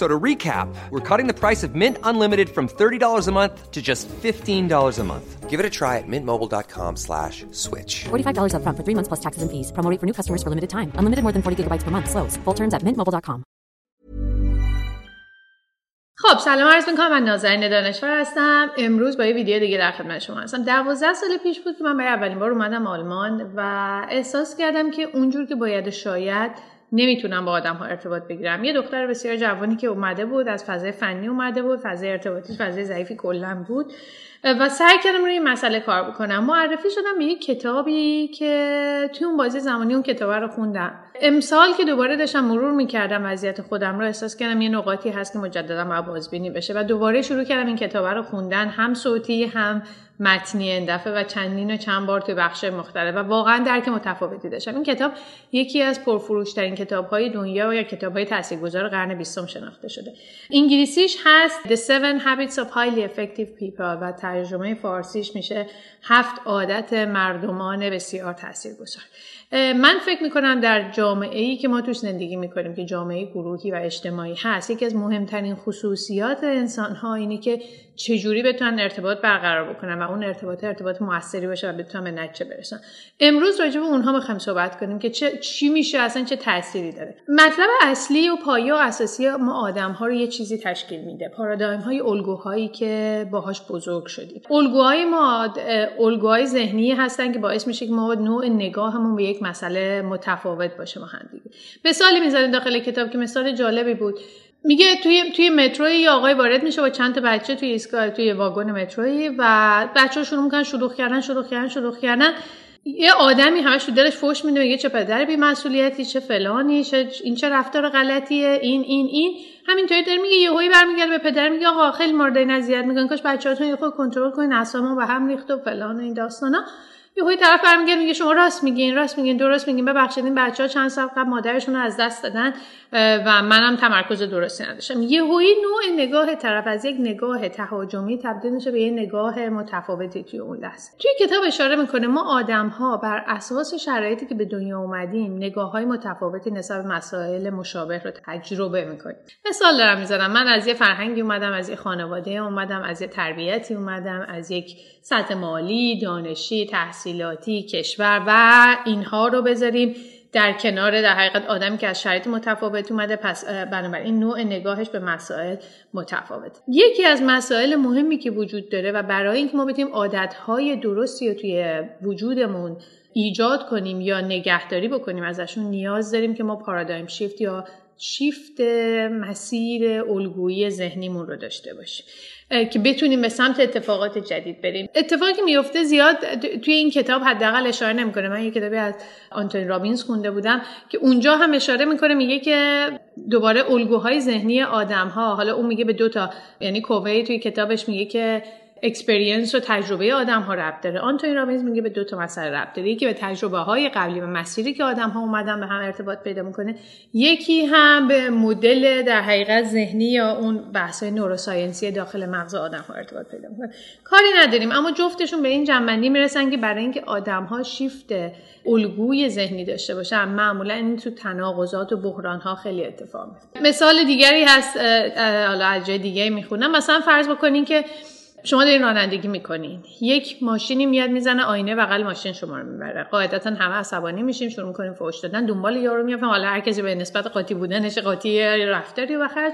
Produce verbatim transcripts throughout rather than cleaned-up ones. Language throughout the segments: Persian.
So to recap, we're cutting the price of Mint Unlimited from thirty dollars a month to just fifteen dollars a month. Give it a try at mintmobile.com slash switch. forty-five dollars up front for three months plus taxes and fees. Promo rate for new customers for limited time. Unlimited more than forty gigabytes per month. Slows full terms at mint mobile dot com. خب سلام عرض می‌کنم، من نازنین دانشور هستم. امروز با یه ویدیو دیگه در خدمت شما هستم. دوازده سال پیش بود که من برای اولین بار اومدم آلمان و احساس کردم که اونجور که باید شاید نمیتونم با آدم ها ارتباط بگیرم. یه دختر بسیار جوانی که اومده بود، از فضای فنی اومده بود، فضای ارتباطی فضای ضعیفی کلا بود و سعی کردم روی این مسئله کار بکنم. معرفی شدم به یک کتابی که توی اون بازه زمانی اون کتاب رو خوندم. امسال که دوباره داشتم مرور میکردم وضعیت خودم رو، احساس کردم یه نقاطی هست که مجددا باید بازبینی بشه و دوباره شروع کردم این کتاب رو خوندن، هم صوتی هم متنی اندفعه و چندین و چند بار توی بخش‌های مختلف و واقعا درک متفاوتی داشتم. این کتاب یکی از پرفروش‌ترین کتاب‌های دنیا و یا کتاب‌های تاثیرگذار قرن بیستم شناخته شده. انگلیسیش هست The Seven Habits of Highly Effective People و ترجمه فارسیش میشه هفت عادت مردمان بسیار تاثیرگذار. من فکر می‌کنم در جامعه‌ای که ما توش زندگی می‌کنیم که جامعه گروهی و اجتماعی هست، یکی از مهمترین خصوصیات انسان‌ها اینه که چجوری بتونن ارتباط برقرار بکنن و اون ارتباط ارتباط موثری باشه و بتونن به نتیجه برسن. امروز راجع به اونها می‌خوایم صحبت کنیم که چه چی میشه، اصلا چه تأثیری داره. مطلب اصلی و پایه و اساسی ما آدم‌ها رو یه چیزی تشکیل میده، پارادایم‌های الگوهایی که باهاش بزرگ شدیم. الگوهای ما الگوهای ذهنی هستن که باعث میشه که ما نوع نگاهمون به مسئله متفاوت باشه با هم دیگه. مثالی می‌زنه داخل کتاب که مثال جالبی بود. میگه توی توی مترو یه آقای وارد میشه با چند تا بچه توی ایستگاه توی واگن مترویی و بچه‌ها شروع می‌کنن شلوغ کردن شلوغ کردن شلوغ کردن. یه آدمی همش تو دلش فحش میده، میگه چه پدر بی‌مسئولیتی، چه فلانی، چه این چه رفتار غلطیه، این این این همینطوری داره میگه. یهویی برمیگرده به پدر میگه آقا خیلی مورد نظریات میگن، کاش بچه‌هاتون یه خورده کنترل کنین، اعصابمون به هم ریخت و فلان این داستانا. یه هوی طرف برمیگرده میگه شما راست میگین راست میگین درست میگین، ببخشید این بچه‌ها چند سال قبل مادرشون رو از دست دادن و منم تمرکز درستی نداشتم. یه هوی نوع نگاه طرف از یک نگاه تهاجمی تبدیل میشه به یه نگاه متفاوتی توی اون لحظه. توی کتاب اشاره میکنه ما آدم‌ها بر اساس شرایطی که به دنیا اومدیم نگاه‌های متفاوتی نسبت به مسائل مشابه رو تجربه میکنیم. مثال دارم میزنم، من از یه فرهنگی اومدم، از یه خانواده اومدم، از یه تربیتی اومدم، از یک سطح مالی، دانشی، تحصیل تحصیلاتی کشور و اینها رو بذاریم در کنار در حقیقت آدمی که از شرایط متفاوت اومده، پس بنابراین نوع نگاهش به مسائل متفاوت. یکی از مسائل مهمی که وجود داره و برای اینکه ما بتونیم عادت‌های درستی رو توی وجودمون ایجاد کنیم یا نگهداری بکنیم ازشون، نیاز داریم که ما پارادایم شیفت یا شیفت مسیر الگویی ذهنیمون رو داشته باشیم که بتونیم به سمت اتفاقات جدید بریم. اتفاقی که میفته زیاد توی این کتاب حداقل اشاره نمیکنه. من یه کتابی از آنتونی رابینز خونده بودم که اونجا هم اشاره میکنه، میگه که دوباره الگوهای ذهنی آدم‌ها، حالا اون میگه به دو تا، یعنی کووی توی کتابش میگه که اکسپریانس و تجربه آدم ها ربط داره. آنتونی رابینز میگه به دو تا مسئله ربط داره، یکی به تجربه های قبلی و مسیری که آدم ها اومدن به هم ارتباط پیدا میکنه، یکی هم به مدل در حقیقت ذهنی یا اون بحث های نوروساینسی داخل مغز آدم ها ارتباط پیدا میکنه. کاری نداریم، اما جفتشون به این جنبندی میرسن که برای اینکه آدم ها شیفت الگوی ذهنی داشته باشن معمولا این تو تناقضات و بحران ها خیلی اتفاق میفته. مثال دیگری هست، حالا از جای دیگه میخونم، مثلا فرض بکنین که شما دارین رانندگی میکنین، یک ماشینی میاد میزنه آینه بغل ماشین شما رو میبره، قاعدتا همه عصبانی میشیم، شروع میکنیم فحش دادن، دنبال یارو میافتیم، حالا هر کسی به نسبت قاطی بودنش قاطی رفتاری و خرج.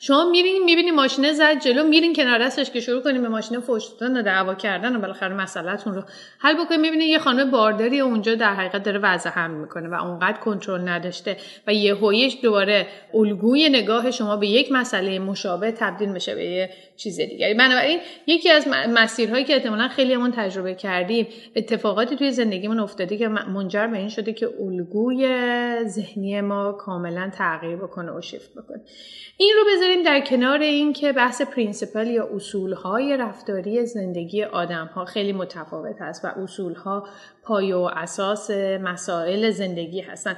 شما میبینین میبینین ماشین زد جلو، میرین کنار دستش که شروع کنیم به ماشین فحش دادن و دعوا کردن و بالاخره مسئلهتون رو حل بکنین. میبینین یه خانم بارداری اونجا در حقیقت داره وضع حمل میکنه و اونقدر کنترل نداشته و یهویش دوباره الگوی نگاه شما به یک مسئله مشابه تبدیل میشه به یه چیز دیگه. بنابراین یکی از مسیرهایی که احتمالاً خیلی همون تجربه کردیم، اتفاقاتی توی زندگیمون افتاده که منجر به این شده که الگوی ذهنی ما کاملا تغییر بکنه و شیفت بکنه. این رو بذاریم در کنار این که بحث پرینسیپل یا اصولهای رفتاری زندگی آدم‌ها خیلی متفاوت است و اصولها پایه و اساس مسائل زندگی هستن.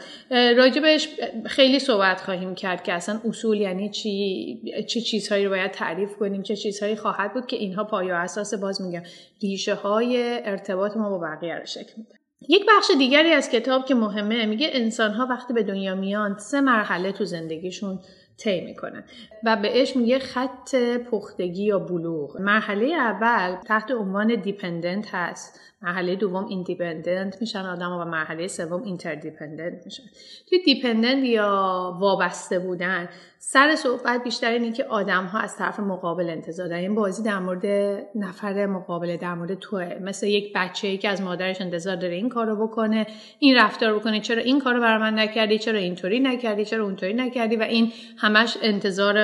راجبش خیلی صحبت خواهیم کرد که اصلا اصول یعنی چی، چه چیزهایی رو باید تعریف کنیم، چه چیزهایی خواهد بود که اینها پایه و اساس، باز میگم، ریشه های ارتباط ما با بقیه رو شکل میده. یک بخش دیگری از کتاب که مهمه، میگه انسان‌ها وقتی به دنیا میان سه مرحله تو زندگیشون طی میکنن و بهش میگه خط پختگی یا بلوغ. مرحله اول تحت عنوان دیپندنت هست، مرحله دوم ایندیپندنت میشن آدم و مرحله سوم اینتردیپندنت میشن. توی دیپندنت یا وابسته بودن سر صحبت بیشتر اینه که آدم ها از طرف مقابل انتظار دارن. این بازی در مورد نفر مقابل، در مورد توه، مثل یک بچه‌ای که از مادرش انتظار داره این کارو بکنه، این رفتار بکنه، چرا این کارو برام نکردی، چرا اینطوری نکردی، چرا اونطوری نکردی، و این همش انتظار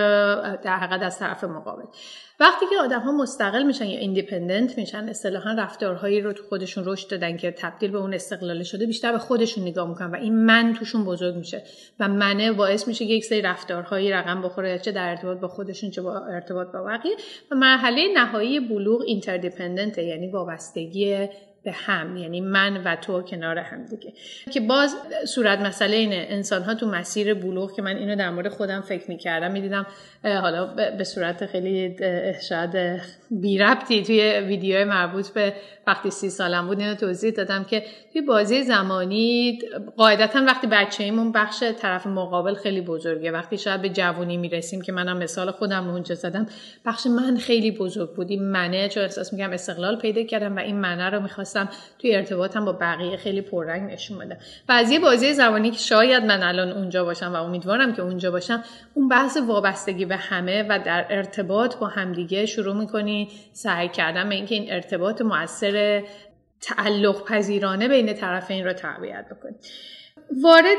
در حقیقت از طرف مقابل. وقتی که آدم‌ها مستقل میشن یا ایندیپندنت میشن، اصطلاحاً رفتارهایی رو تو خودشون رشد دادن که تبدیل به اون استقلال شده، بیشتر به خودشون نگاه میکنن و این من توشون بزرگ میشه و منه باعث میشه که یک سری رفتارهایی رقم بخوره، چه در ارتباط با خودشون چه با ارتباط با بقیه. و مرحله نهایی بلوغ اینتردیپندنت، یعنی وابستگی به هم، یعنی من و تو کنار هم دیگه، که باز صورت مسئله اینه انسان ها تو مسیر بلوغ، که من اینو در مورد خودم فکر میکردم، میدیدم حالا به صورت خیلی شاید بی ربطی توی ویدیوهای مربوط به وقتی سی سالم بود اینو توضیح دادم که توی بازی زمانی قاعدتا وقتی بچه‌ایمون بخش طرف مقابل خیلی بزرگه، وقتی شاید به جوانی میرسیم که منم مثال خودم رو اونجا زدم، بخش من خیلی بزرگ بود، این منه، چون احساس می‌کردم استقلال پیدا کردم و این منه رو می‌خواستم توی ارتباطم با بقیه خیلی پررنگ نشون بدم. و از یه بازی زمانی که شاید من الان اونجا باشم و امیدوارم که اونجا باشم، اون بحث وابستگی به همه و در ارتباط با همدیگه شروع می‌کنی سعی کردن به اینکه این ارتباط مؤثر تعلق پذیرانه بین طرفین رو تقویت بکنیم. وارد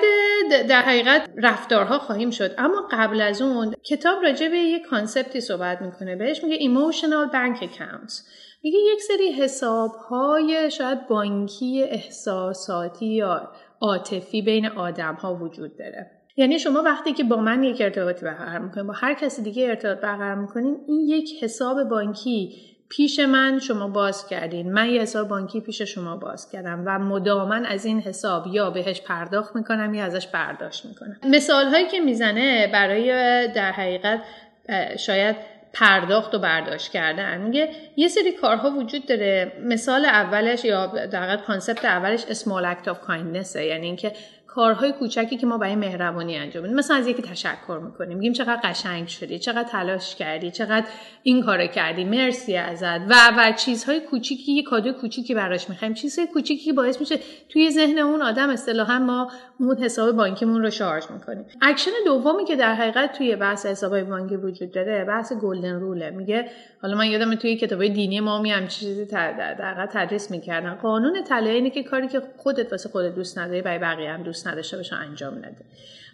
در حقیقت رفتارها خواهیم شد، اما قبل از اون کتاب راجع به یک کانسپتی صحبت میکنه، بهش میگه ایموشنال بانک اکانت. میگه یک سری حساب‌های شاید بانکی احساساتی یا عاطفی بین آدم‌ها وجود داره. یعنی شما وقتی که با من یک ارتباطی برقرار میکنین، با هر کسی دیگه ارتباط برقرار میکنین، این یک حساب بانکی پیش من شما باز کردین، من یه حساب بانکی پیش شما باز کردم و مداماً از این حساب یا بهش پرداخت میکنم یا ازش برداشت میکنم. مثال هایی که میزنه برای در حقیقت شاید پرداخت و برداشت کردن، میگه یه سری کارها وجود داره. مثال اولش یا در حقیقت کانسپت اولش small act of kindness، یعنی اینکه کارهای کوچکی که ما برای مهربانی انجام میدیم، مثلا از یکی تشکر میکنیم، میگیم چقدر قشنگ شدی، چقدر تلاش کردی، چقدر این کارو کردی، مرسی ازت، و و چیزهای کوچیکی، یه کادوی کوچیکی براش میخوایم، چیزهای کوچیکی که باعث میشه توی ذهن اون آدم اصطلاحا ما اون حساب بانکیمون رو شارژ میکنیم. اکشن دومی که در حقیقت توی بحث حسابهای بانکی وجود داره، بحث گلدن روله. میگه حالا من یادم توی کتابای دینی ما میام چیزی در حقیقت تدریس میکردن، قانون طلایی اینه که کاری که خودت واسه خودت دوست نداری برای بقیه هم دوست نداشته باشه انجام نده.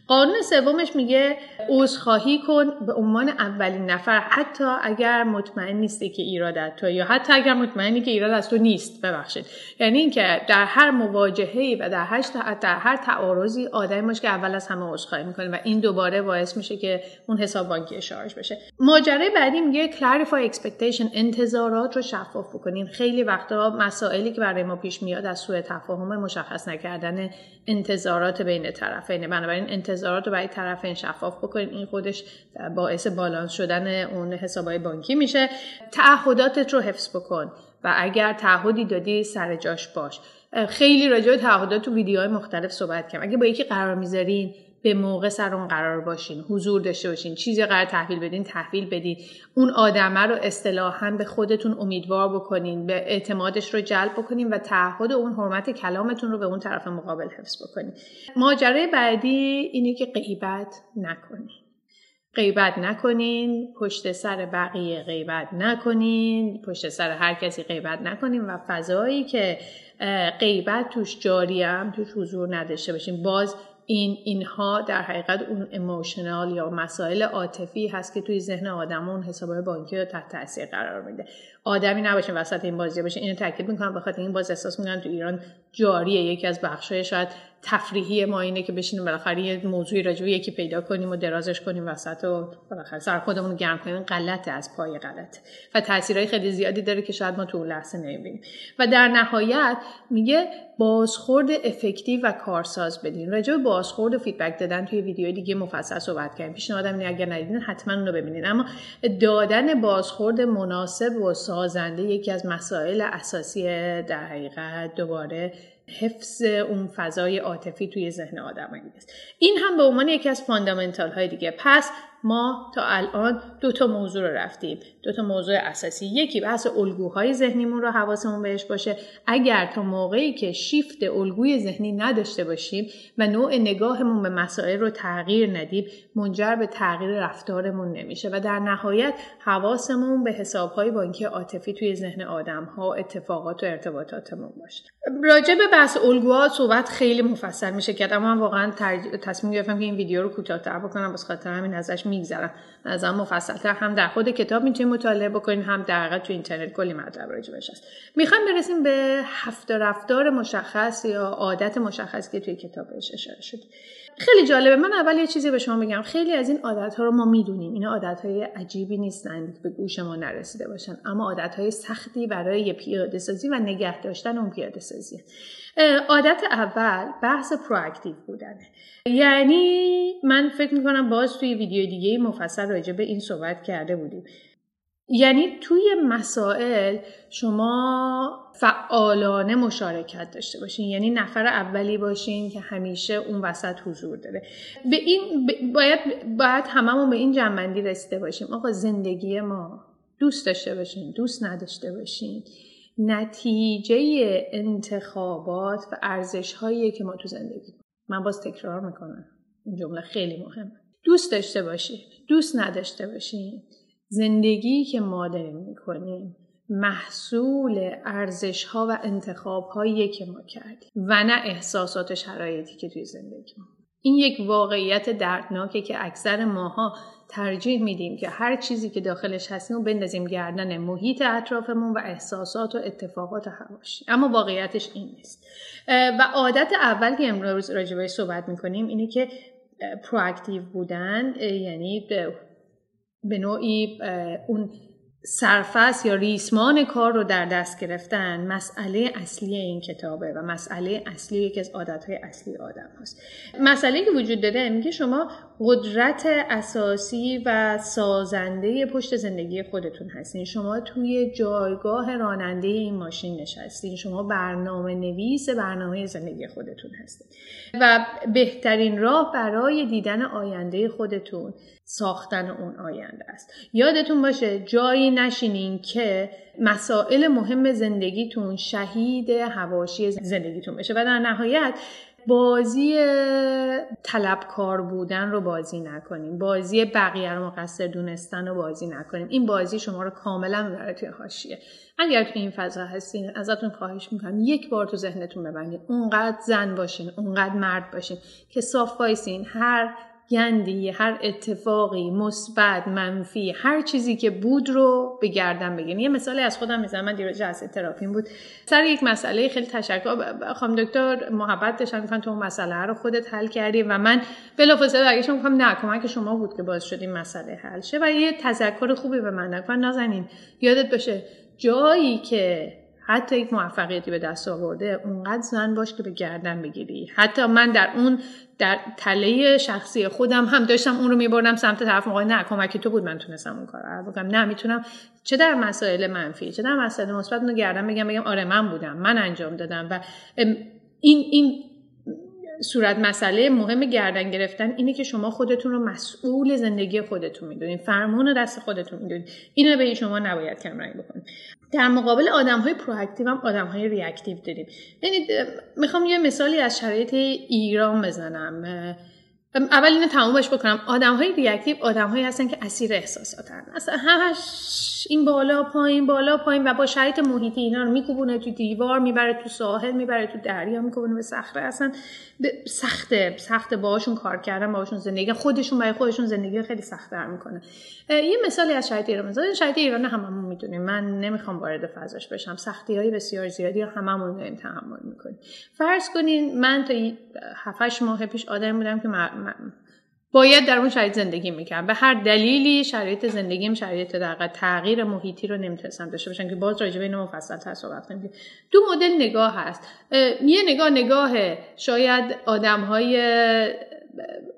قانون سومش میگه عذرخواهی کن به عنوان اولین نفر، حتی اگر مطمئن نیستی که ایراد از تو، یا حتی اگر مطمئنی که ایراد از تو نیست. ببخشید، یعنی اینکه در هر مواجهه‌ای و در هر در هر تعارضی آدمی باش که اول از همه عذرخواهی میکنه و این دوباره باعث میشه که اون حساب بانکی شارژ بشه. ماجرای بعدی میگه clarify expectation، انتظارات رو شفاف بکنین. خیلی وقتا مسائلی که برای ما پیش میاد از سوء تفاهم، مشخص نکردن انتظارات بین طرفین، بنابراین انتظارات رو برای طرفین شفاف بکنین. این خودش باعث بالانس شدن اون حسابهای بانکی میشه. تعهداتت رو حفظ بکن و اگر تعهدی دادی سر جاش باش. خیلی راجع به تعهدات تو ویدیوهای مختلف صحبت کردم. اگه با یکی قرار میذارین به موقع سر اون قرار باشین، حضور داشته باشین، چیزی قرار تحویل بدین تحویل بدین، اون آدمه رو اصطلاحاً به خودتون امیدوار بکنین، به اعتمادش رو جلب بکنین و تعهد اون حرمت کلامتون رو به اون طرف مقابل حفظ بکنین. ماجرای بعدی اینه که غیبت نکنین. غیبت نکنین، پشت سر بقیه غیبت نکنین، پشت سر هر کسی غیبت نکنین و فضایی که غیبت توش جاری هم توش حضور نداشته باشین. باز این اینها در حقیقت اون ایموشنال یا مسائل عاطفی هست که توی ذهن آدم اون حسابهای بانکی رو تحت تاثیر قرار میده. آدمی نباشین وسط این بازی باشه. اینو تاکید میکنم بخاطر این باز احساس میکنم تو ایران جاریه. یکی از بخشای شاید تفریحی ما اینه که بشینیم بالاخره یه موضوعی راجع به یکی پیدا کنیم و درازش کنیم وسط و بالاخره سر خودمون رو گرم کنیم. غلطه، از پای غلطه و تاثیرای خیلی زیادی داره که شاید ما تو اون لحظه نمیبینیم. و در نهایت میگه بازخورد افکتیو و کارساز بدین. راجع به بازخورد و فیدبک دادن توی ویدیوی دیگه مفصل صحبت کردیم. پیشنهاد میدم اگر ندیدین حتما اون رو ببینید. اما دادن بازخورد مناسب و سازنده یکی از مسائل اساسی در حقیقت دوباره حفظ اون فضای عاطفی توی ذهن آدمایی است. این هم به عنوان یکی از فاندامنتال های دیگه. پس ما تا الان دو تا موضوع رو رفتیم، دو تا موضوع اساسی. یکی بحث الگوهای ذهنیمون رو حواسمون بهش باشه. اگر تا موقعی که شیفت الگوی ذهنی نداشته باشیم و نوع نگاهمون به مسائل رو تغییر ندیم، منجر به تغییر رفتارمون نمیشه و در نهایت حواسمون به حسابهای بانکی عاطفی توی ذهن آدم‌ها، اتفاقات و ارتباطاتمون باشه. راجع به بحث الگوها صحبت خیلی مفصل میشه کرد، اما من واقعا ترج... تصمیم گرفتم که این ویدیو رو کوتاه‌تر بکنم، بس خاطر همین ازش میگذرم. از هم مفصل‌تر هم در خود کتاب میتونید مطالعه بکنین، هم در واقع تو اینترنت کلی مطلب راجعش هست. میخوام برسیم به هفت رفتار مشخص یا عادت مشخص که توی کتاب بهش اشاره شد. خیلی جالبه. من اول یه چیزی به شما بگم. خیلی از این عادت‌ها رو ما میدونیم. اینا عادت‌های عجیبی نیستن که به گوش ما نرسیده باشن، اما عادت‌های سختی برای پیاده‌سازی و نگه داشتن اون پیاده‌سازی. عادت اول بحث پرواکتیو بودنه. یعنی من فکر میکنم باز توی ویدیو دیگه مفصل راجع به این صحبت کرده بودیم. یعنی توی مسائل شما فعالانه مشارکت داشته باشین، یعنی نفر اولی باشین که همیشه اون وسط حضور داره. به این باید باید هممون به این جنبندی رسیده باشیم. آقا زندگی ما دوست داشته باشین، دوست نداشته باشین، نتیجه انتخابات و ارزش‌هایی که ما تو زندگی داریم. من باز تکرار میکنم، این جمله خیلی مهمه. دوست داشته باشین، دوست نداشته باشین، زندگی که ما داریم میکنیم محصول ارزش‌ها و انتخاب‌هایی که ما کردیم و نه احساسات و شرایطی که توی زندگی ما. این یک واقعیت دردناکه که اکثر ماها ترجیح میدیم که هر چیزی که داخلش هستیم رو بندازیم گردن محیط اطرافمون و احساسات و اتفاقات و حواشی، اما واقعیتش این نیست. و عادت اول که امروز راجع بهش صحبت میکنیم اینه که پرواکتیو بودن، یعنی به نوعی اون سرفصل یا ریسمان کار رو در دست گرفتن مسئله اصلی این کتابه و مسئله اصلی یکی از عادتهای اصلی آدم هست. مسئله که وجود داره میگه شما قدرت اساسی و سازنده پشت زندگی خودتون هستین. شما توی جایگاه راننده این ماشین نشستین، شما برنامه نویس برنامه زندگی خودتون هستین و بهترین راه برای دیدن آینده خودتون ساختن اون آینده است. یادتون باشه جایی نشینین که مسائل مهم زندگیتون شهید حواشی زندگیتون بشه. و در نهایت بازی طلبکار بودن رو بازی نکنیم، بازی بقیه رو مقصر دونستن رو بازی نکنیم. این بازی شما رو کاملا میبره توی حاشیه. اگر تو این فضا هستین ازتون خواهش میکنم یک بار تو ذهنتون ببندید اونقدر زن باشین، اونقدر مرد باشین که صاف وایسین. هر گندی، هر اتفاقی مثبت، منفی، هر چیزی که بود رو به گردن بگیرین. یه مثالی از خودم میزنم. من دیروز جلسه تراپیم بود سر یک مسئله خیلی تشکر خانم دکتر محبت داشتن، میگفتن تو اون مسئله رو خودت حل کردی و من بلافاصله برگشتم گفتم نه، کمک شما بود که باعث شد این مسئله حل شه. و یه تذکر خوبی به من دادن، نازنین یادت باشه جایی که حتی یک موفقیتی به دست آورده اونقدر زن باش که به گردن بگیری. حتی من در اون در تله شخصی خودم هم داشتم اون رو میبردم سمت طرف مقابل. نه، کمکی تو بود، من تونستم اون کارو رو بکنم. نه، میتونم چه در مسائل منفی چه در مسائل مثبت اون رو گردن بگم، بگم آره من بودم، من انجام دادم. و این این صورت مسئله مهم گردن گرفتن اینه که شما خودتون رو مسئول زندگی خودتون میدونید، فرمان دست خودتون میدونید. اینو به شما نباید کم رنگ بکنید. در مقابل آدم‌های پرواکتیو هم آدم‌های ریاکتیو داریم. یعنی میخوام یه مثالی از شرایط ایران بزنم. اول اینو تمومش بکنم. آدم‌های ریاکتیو آدم‌هایی هستن که اسیر احساساتن. اصلا همش این بالا پایین بالا پایین و با شرایط محیطی اینا رو میکوبونه تو دیوار، میبره تو ساحل، میبره تو دریا، میکوبونه به صخره. اصلا سخته، سخته باهاشون کار کردن، باهاشون زندگی، خودشون برای خودشون زندگی خیلی سخت‌تر میکنه. یه مثالی از شرایط ایران بزنم. شرایط ایران هممون میدونیم. من نمیخوام وارد فضاش بشم. سختی‌های بسیار زیادی رو هممون داریم تحمل میکنیم. فرض کنین من تا هفت هشت ماه پیش آدم بودم که باید در اون شرایط زندگی میکردم. به هر دلیلی شرایط زندگیم، شرایط دقیق تغییر محیطی رو نمیتونستم داشته باشم که باز راجع به این مفصل‌تر صحبت کنیم. دو مدل نگاه هست. یه نگاه نگاه شاید آدم‌های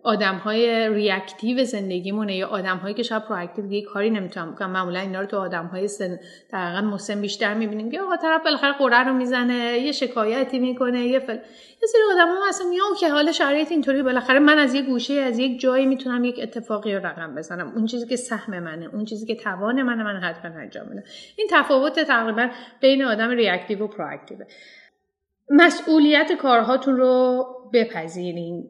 آدم‌های ریاکتیو زندگیمونه یا آدم‌هایی که شاید پرواکتیو دیگه کاری نمیتونن بکنن. معمولا اینا رو تو آدم‌های سن دقیقاً مسن بیشتر می‌بینیم که آقا طرف بالاخره قرعه رو میزنه، یه شکایتی میکنه، یه فل... یه سری آدم‌ها اصلا میان که حالا شرایط اینطوری، بالاخره من از یه گوشه از یک جایی میتونم یک اتفاقی رو رقم بزنم. اون چیزی که سهم منه، اون چیزی که توان منه، من حتما انجام میدم. این تفاوت تقریباً بین آدم ریاکتیو و پرواکتیو. مسئولیت کارهاتون رو بپذیرین.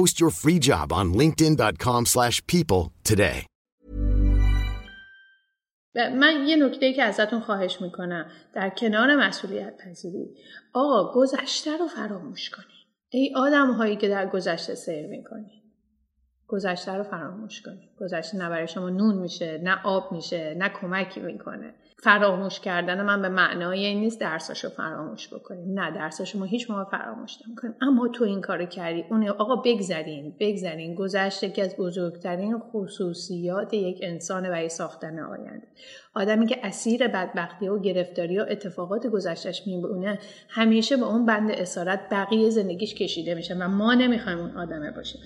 Post your free job on linkedin dot com slash people today. من یه نکته‌ای که ازتون خواهش میکنم در کنار مسئولیت پذیری، آقا گذشته رو فراموش کنید. ای آدم هایی که در گذشته سیر میکنید، گذشته رو فراموش کنید. گذشته نه برای شما نون میشه، نه آب میشه، نه کمکی میکنه. فراموش کردن من به معنای این نیست درساشو فراموش بکنیم. نه، درساشو ما هیچ موقع فراموش نمی‌کنیم. اما تو این کارو کردی، اون آقا بگذرین، بگذرین. گذشته یکی از بزرگترین خصوصیات یک انسانه برای ساختن آینده. آدمی که اسیر بدبختی و گرفتاری و اتفاقات گذشتهش میمونه، همیشه با اون بند اسارت بقیه زندگیش کشیده میشه و ما نمی‌خوایم اون آدمه باشیم.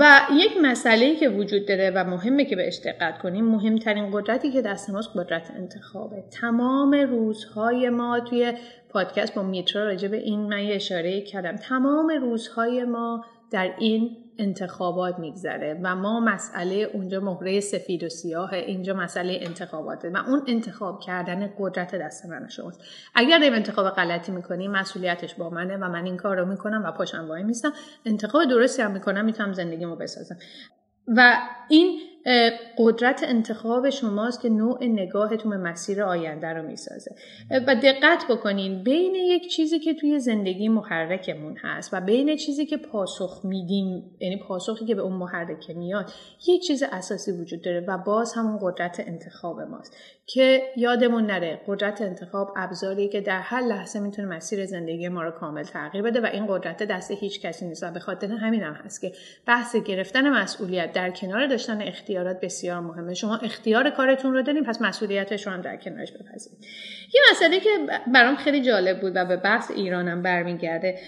و یک مسئله‌ای که وجود داره و مهمه که بهش دقت کنیم، مهمترین قدرتی که دست ماست قدرت انتخابه. تمام روزهای ما توی پادکست با میترا راجع به این من یه اشاره کردم. تمام روزهای ما در این انتخابات میگذره و ما مسئله اونجا مهره سفید و سیاهه، اینجا مسئله انتخاباته و اون انتخاب کردن قدرت دست من شماست. اگر داریم انتخاب غلطی میکنیم مسئولیتش با منه و من این کار رو میکنم و پاشم وای میستم. انتخاب درستی هم میکنم میتونم زندگیمو بسازم. و این قدرت انتخاب شماست که نوع نگاهتون به مسیر آینده رو میسازه. و دقت بکنین بین یک چیزی که توی زندگی محرکمون هست و بین چیزی که پاسخ میدین، یعنی پاسخی که به اون محرک میاد، یک چیز اساسی وجود داره و باز همون قدرت انتخاب ماست که یادمون نره. قدرت انتخاب ابزاری که در هر لحظه میتونه مسیر زندگی ما رو کامل تغییر بده و این قدرت دست هیچ کسی نیست. و به خاطر همین هم هست که بحث گرفتن مسئولیت در کنار داشتن اختیارات بسیار مهمه. شما اختیار کارتون رو دارین، پس مسئولیتش رو هم در کنارش بپذیرید. یه مسئله که برام خیلی جالب بود و به بحث ایرانم برمیگرده،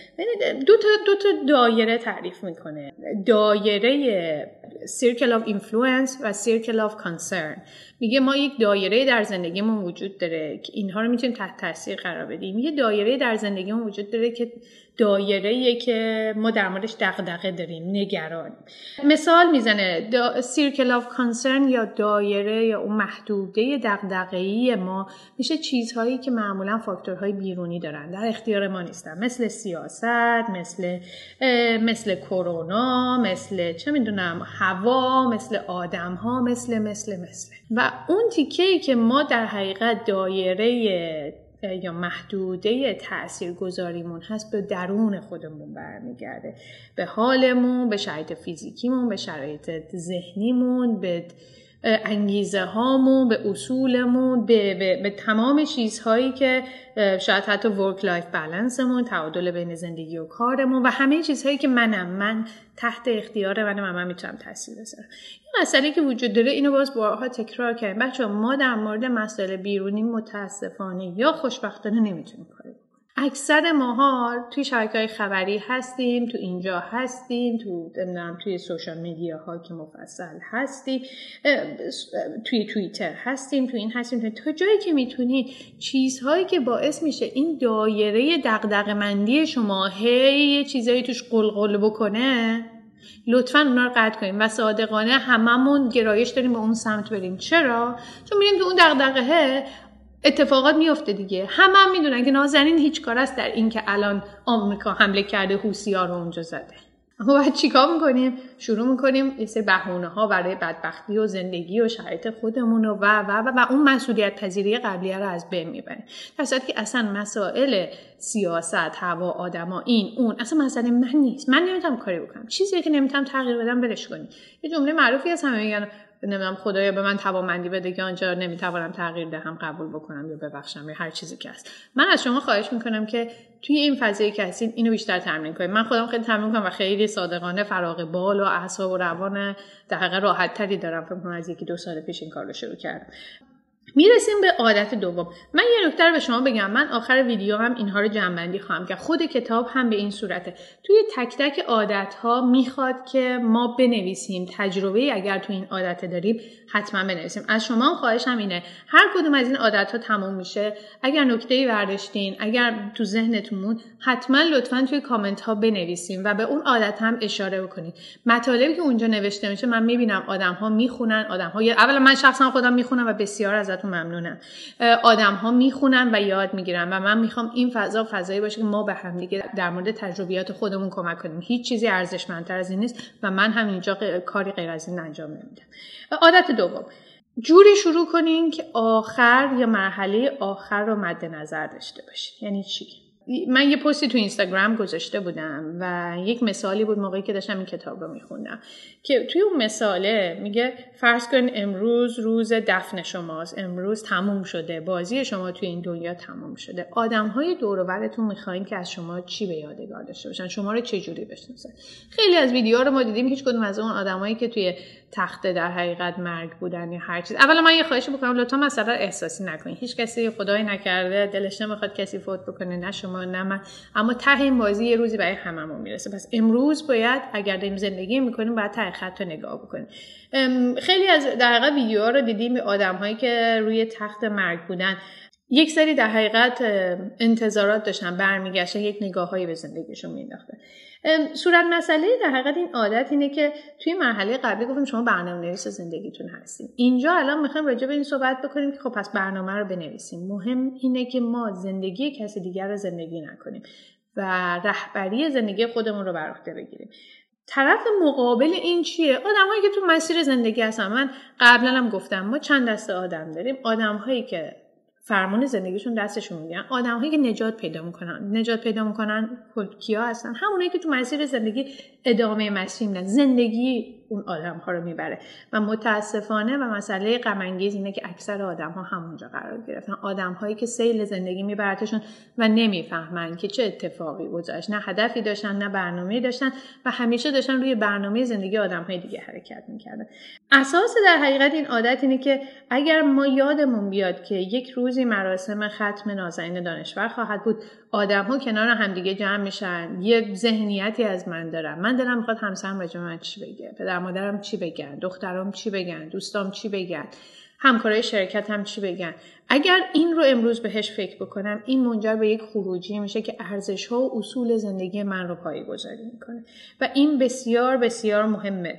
دو تا دو تا دایره تعریف میکنه، دایره circle of influence و circle of concern. میگه ما یک دایره در زندگیمون وجود داره که اینها رو میتونیم تحت تاثیر قرار بدیم، یه دایره در زندگیمون وجود داره که دایره‌ایه که ما در موردش دغدغه داریم، نگران. مثال میزنه circle of concern یا دایره یا اون محدوده دغدغه‌ای ما میشه چیزهایی که معمولا فاکتورهای بیرونی دارن، در اختیار ما نیستن، مثل سیاست، مثل مثل کرونا، مثل چه میدونم هوا، مثل آدم‌ها، مثل مثل مثل و اون تیکه‌ای که ما در حقیقت دایره یا محدوده تاثیرگذاریمون هست به درون خودمون برمیگرده، به حالمون، به شرایط فیزیکیمون، به شرایط ذهنیمون، به انگیزه هامون، به اصولمون، به, به،, به تمام چیزهایی که شاید حتی ورک لایف بالانسمون، تعادل بین زندگی و کارمون و همه چیزهایی که منم من تحت اختیار منم و من میتونم تاثیر بذارم. این مسئله که وجود داره، اینو باز بارها تکرار کردیم بچه‌ها، ما در مورد مسئله بیرونی متاسفانه یا خوشبختانه نمیتونیم کاری کنیم. اکثر ماها توی شبکه‌های خبری هستیم، تو اینجا هستیم، تو نمیدونم توی سوشال میدیاها که مفصل هستیم، توی توییتر هستیم، تو این هستیم، تا جایی که میتونید چیزهایی که باعث میشه این دایره دغدغه‌مندی شما هی چیزایی توش قلقل بکنه، لطفاً اونا رو قطع کنیم و صادقانه هممون گرایش داریم به اون سمت بریم. چرا؟ چون می‌بینیم تو اون دغدغه اتفاقات میفته دیگه. همه هم میدونن که نازنین هیچ کار است در این که الان آمریکا حمله کرده، حوثی‌ها رو اونجا زده. ما بعد چیکار میکنیم؟ شروع میکنیم یه سری بهونه‌ها برای بدبختی و زندگی و شرایط خودمون و و و و اون مسئولیت پذیری قبلیه رو از بین میبریم. در صورتی که اصلا مسائل سیاست، هوا، آدما، این اون اصلا مسئله من نیست. من نمیتونم کاری بکنم. چیزی که نمیتونم تغییر بدم برش کنی. یه جمله معروفی از همه میگن نمیدونم خدایا به من توانمندی بده که آنجا نمیتوانم تغییر دهم قبول بکنم یا ببخشم یا هر چیزی که هست. من از شما خواهش میکنم که توی این فضایی که هستین اینو بیشتر تمرین کنید. من خودم خیلی تمرین کنم و خیلی صادقانه فراغ بال و اعصاب و روان در حقیقت راحت تری دارم. فکر کنم از یکی دو سال پیش این کار رو شروع کردم. میرسیم به عادت دوم. من یه نکته رو به شما بگم، من آخر ویدیو هم اینها رو جمع‌بندی خواهم کرد. خود کتاب هم به این صورته. توی تک تک عادت‌ها میخواد که ما بنویسیم تجربه، اگر تو این عادت داریم حتما بنویسیم. از شما هم خواهشم اینه هر کدوم از این عادت‌ها تموم میشه، اگر نکته‌ای برداشتین، اگر تو ذهنتون موند، حتما لطفاً توی کامنت‌ها بنویسیم و به اون عادت هم اشاره بکنید. مطالبی که اونجا نوشته میشه من میبینم آدم‌ها میخونن، آدم‌ها اولا من شخصا خودم میخونم و بسیار از ممنونم. آدم ها میخونن و یاد میگیرن و من میخوام این فضا فضایی باشه که ما به هم دیگه در مورد تجربیات خودمون کمک کنیم. هیچ چیزی ارزشمندتر از این نیست و من همینجا کاری غیر از این انجام نمیدم. عادت دوم، جوری شروع کنین که آخر یا مرحله آخر رو مد نظر داشته باشین. یعنی چی؟ من یه پستی تو اینستاگرام گذاشته بودم و یک مثالی بود موقعی که داشتم این کتاب رو میخوندم که توی اون مثاله میگه فرض کن امروز روز دفن شماست، امروز تموم شده، بازی شما توی این دنیا تموم شده، آدم‌های دور و برتون میخواین که از شما چی به یادگار داشته باشن، شما رو چه جوری بشناسن. خیلی از ویدیوها رو ما دیدیم هیچ کدوم از اون آدمایی که توی تخت در حقیقت مرگ بودن یا هر چیز. اولا من یه خواهش می‌کنم لطفا مسئله احساسی نکنین. هیچ کسی خدای نکرده دلش نمیخواد کسی فوت بکنه، نه شما نه من، اما ته این بازی یه روزی برای هممون میرسه. پس امروز باید اگر داریم زندگی می‌کنیم باید ته خط رو نگاه بکنیم. خیلی از در حقیقت ویدیوها رو دیدیم آدم‌هایی که روی تخت مرگ بودن یک سری در حقیقت انتظارات داشتن، برمیگشتن، یک نگاه‌هایی به زندگیشون می‌انداختن. صورت مسئله در حقیقت این عادت اینه که توی مرحله قبلی گفتیم شما برنامه‌نویس زندگیتون هستین. اینجا الان می‌خوایم راجع به این صحبت بکنیم که خب پس برنامه رو بنویسیم. مهم اینه که ما زندگی کسی دیگر رو زندگی نکنیم و رهبری زندگی خودمون رو بر عهده بگیریم. طرف مقابل این چیه؟ آدم‌هایی که تو مسیر زندگی هستن. من قبلا هم گفتم ما چند دسته آدم داریم. آدم‌هایی که فرمان زندگیشون دستشون میگن، آدم‌هایی که نجات پیدا میکنن. نجات پیدا میکنن کیا هستن؟ همونایی که تو مسیر زندگی ادامه مسیر میدن. زندگی اون آدم‌ها رو میبره. و متاسفانه و مسئله غم انگیز اینه که اکثر آدم‌ها همونجا قرار گرفتن. آدم‌هایی که سیل زندگی میبرتشون و نمیفهمن که چه اتفاقی گذشت. نه هدفی داشتن، نه برنامه‌ای داشتن و همیشه داشتن روی برنامه زندگی آدم‌های دیگه حرکت میکردن. اساس در حقیقت این عادت اینه که اگر ما یادمون بیاد که یک روزی مراسم ختم نازنین دانشور خواهد بود، آدم‌ها کنار همدیگه جمع میشن. یه ذهنیتی از من دارم. من دلم می‌خواد همسرم راجع به من چی بگه. مادرم چی بگن، دخترم چی بگن، دوستام چی بگن، همکارای شرکتم چی بگن. اگر این رو امروز بهش فکر بکنم، این منجر به یک خروجی میشه که ارزش‌ها و اصول زندگی من رو پایه‌گذاری میکنه و این بسیار بسیار مهمه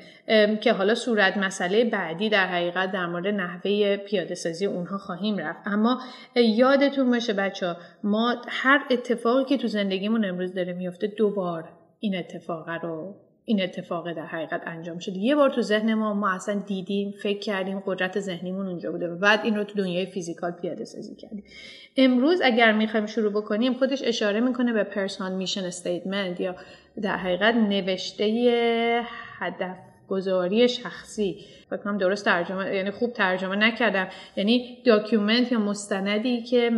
که حالا صورت مسئله بعدی در حقیقت در مورد نحوه پیاده سازی اونها خواهیم رفت. اما یادتون باشه بچه‌ها، ما هر اتفاقی که تو زندگیمون امروز داره میفته، دوبار این اتفاق رو این اتفاق در حقیقت انجام شد. یه بار تو ذهن ما ما اصلا دیدیم، فکر کردیم، قدرت ذهنیمون اونجا بوده و بعد این رو تو دنیای فیزیکال پیاده سازی کردیم. امروز اگر میخوایم شروع بکنیم، خودش اشاره میکنه به پرسونال میشن استیتمنت یا در حقیقت نوشته هدف گذاری شخصی. فکر کنم درست ترجمه، یعنی خوب ترجمه نکردم، یعنی داکیومنت یا مستندی که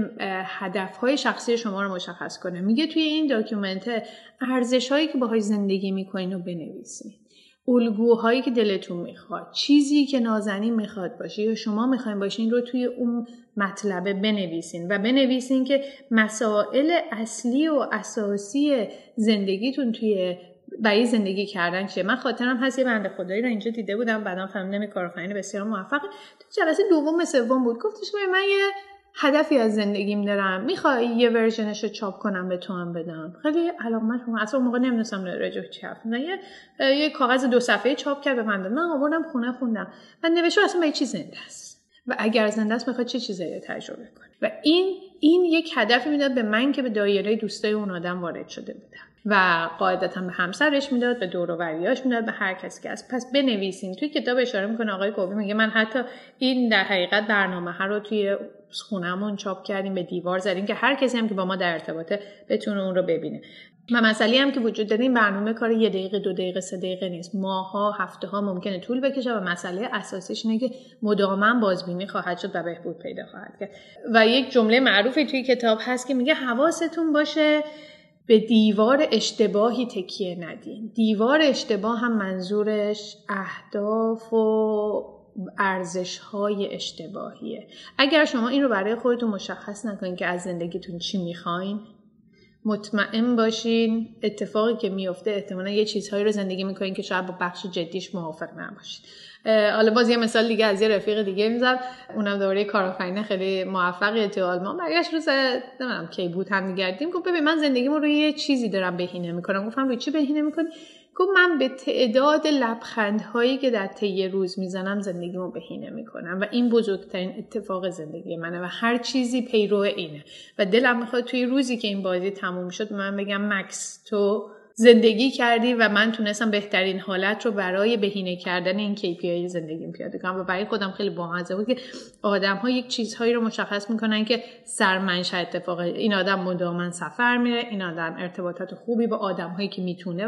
هدف‌های شخصی شما رو مشخص کنه. میگه توی این داکیومنت ارزش‌هایی که باهاش زندگی می‌کنین رو بنویسید، الگوهایی که دلتون میخواد، چیزی که نازنین میخواد باشه یا شما میخواین باشین رو توی اون مطلبه بنویسین و بنویسین که مسائل اصلی و اساسی زندگیتون توی برای زندگی کردن چیه. من خاطرم هست یه بنده خدایی رو اینجا دیده بودم، بعدم فهمیدم یه کارآفرین بسیار موفقه. تو جلسه دوم سوم بود، گفتش که من یه هدفی از زندگیم دارم، میخوای یه ورژنش رو چاپ کنم به تو هم بدم. خیلی علاقمند شدم، اصلا موقع نمیدونستم راجع به چی حرف می‌زنم. یه کاغذ دو صفحه‌ای چاپ کرد به من داد، من آوردم خونه خوندم و نوشتم اصلا برای چی زنده است و اگر زنده است میخواد چه چیزایی تجربه کنه. و این این یک هدفی میداد به من که به دایره دوستای اون آدم وارد شده بودم و قاعدتاً به همسرش میداد، به دور و بریاش میداد، به هر کسی که هست. پس بنویسین. توی کتاب اشاره میکنه آقای کوبی، میگه من حتی این در حقیقت برنامه ها رو توی خونمون چاپ کردیم، به دیوار زدیم که هر کسی هم که با ما در ارتباطه بتونه اون رو ببینه. و مسئله هم که وجود داره این برنامه کار یه دقیقه، دو دقیقه، سه دقیقه نیست. ماها، هفته ها ممکنه طول بکشه و مسئله اساسیش اینه که مدام بازبینی خواهد شد و بهبود پیدا خواهد کرد. و یک جمله معروفی توی کتاب هست که میگه حواستون باشه به دیوار اشتباهی تکیه ندین. دیوار اشتباه هم منظورش اهداف و ارزش‌های اشتباهیه. اگر شما این رو برای خودتون مشخص نکنین که از زندگیتون چی میخواین، مطمئن باشین اتفاقی که میفته احتمالاً یه چیزهایی رو زندگی میکنین که شاید با بخش جدیش موافق نباشید. حالا باز یه مثال دیگه از یه رفیق دیگه میزنم، اونم دوره کارآفرینه خیلی موفقی تو آلمان. برگشت روز نمیدونم کی بود هم میگردیم، گفت ببین من زندگیمو روی یه چیزی دارم بهینه میکنم. گفتم روی چی بهینه میکنی؟ گفت من به تعداد لبخندهایی که در طی روز میزنم زندگیمو بهینه میکنم و این بزرگترین اتفاق زندگی منه و هر چیزی پیرو اینه و دلم میخواد توی روزی که این بازی تموم شد من بگم مکس تو زندگی کردی و من تونستم بهترین حالت رو برای بهینه کردن این کی پی آی زندگیم پیاده کنم. و برای خودم خیلی باحال بود که آدم‌ها یک چیزهایی رو مشخص می‌کنن که سرمنشأ اتفاق این آدم مدام سفر میره، این آدم ارتباطات خوبی با آدم‌هایی که میتونه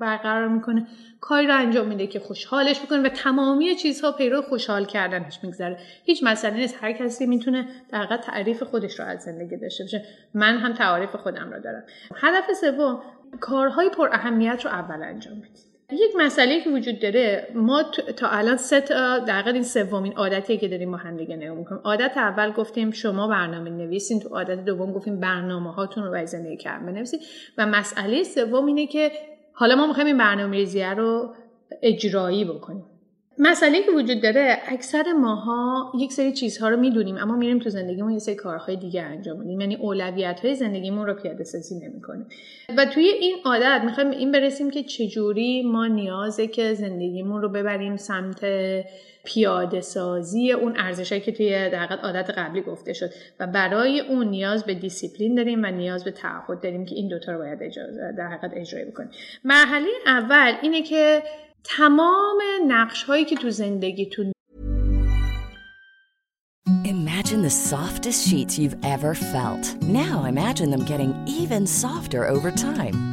برقرار میکنه، کاری رو انجام میده که خوشحالش می‌کنه و تمامی چیزها پیرو خوشحال کردنش میگذره. هیچ مسئله نیست، هر کسی میتونه در واقع تعریف خودش رو از زندگی داشته باشه. من هم تعریف خودم رو دارم. هدف سوم، کارهای پر اهمیت رو اول انجام بدید. یک مسئله که وجود داره، ما تا الان سه تا دقیقاً این سومین عادتیه که داریم ما هم دیگه نگاه می‌کنیم. عادت اول گفتیم شما برنامه نویسین، تو عادت دوم گفتیم برنامه‌هاتون رو برای زندگی کردن بنویسید و مسئله سوم اینه که حالا ما می‌خوایم این برنامه‌ریزی رو اجرایی بکنیم. مسئله که وجود داره، اکثر ماها یک سری چیزها رو میدونیم اما میریم تو زندگیمون یه سری کارهای دیگه انجام میدیم، یعنی اولویت‌های زندگیمون رو پیاده‌سازی نمی‌کنیم. و توی این عادت می‌خوایم این برسیم که چجوری ما نیازه که زندگیمون رو ببریم سمت پیاده‌سازی اون ارزشایی که توی در حقیقت عادت قبلی گفته شد و برای اون نیاز به دیسیپلین داریم و نیاز به تعهد داریم که این دوتا رو باید در حقیقت اجرا بکنیم. مرحله اول اینه که تمام نقش‌هایی که تو زندگیتون Imagine the softest sheets you've ever felt. Now imagine them getting even softer over time.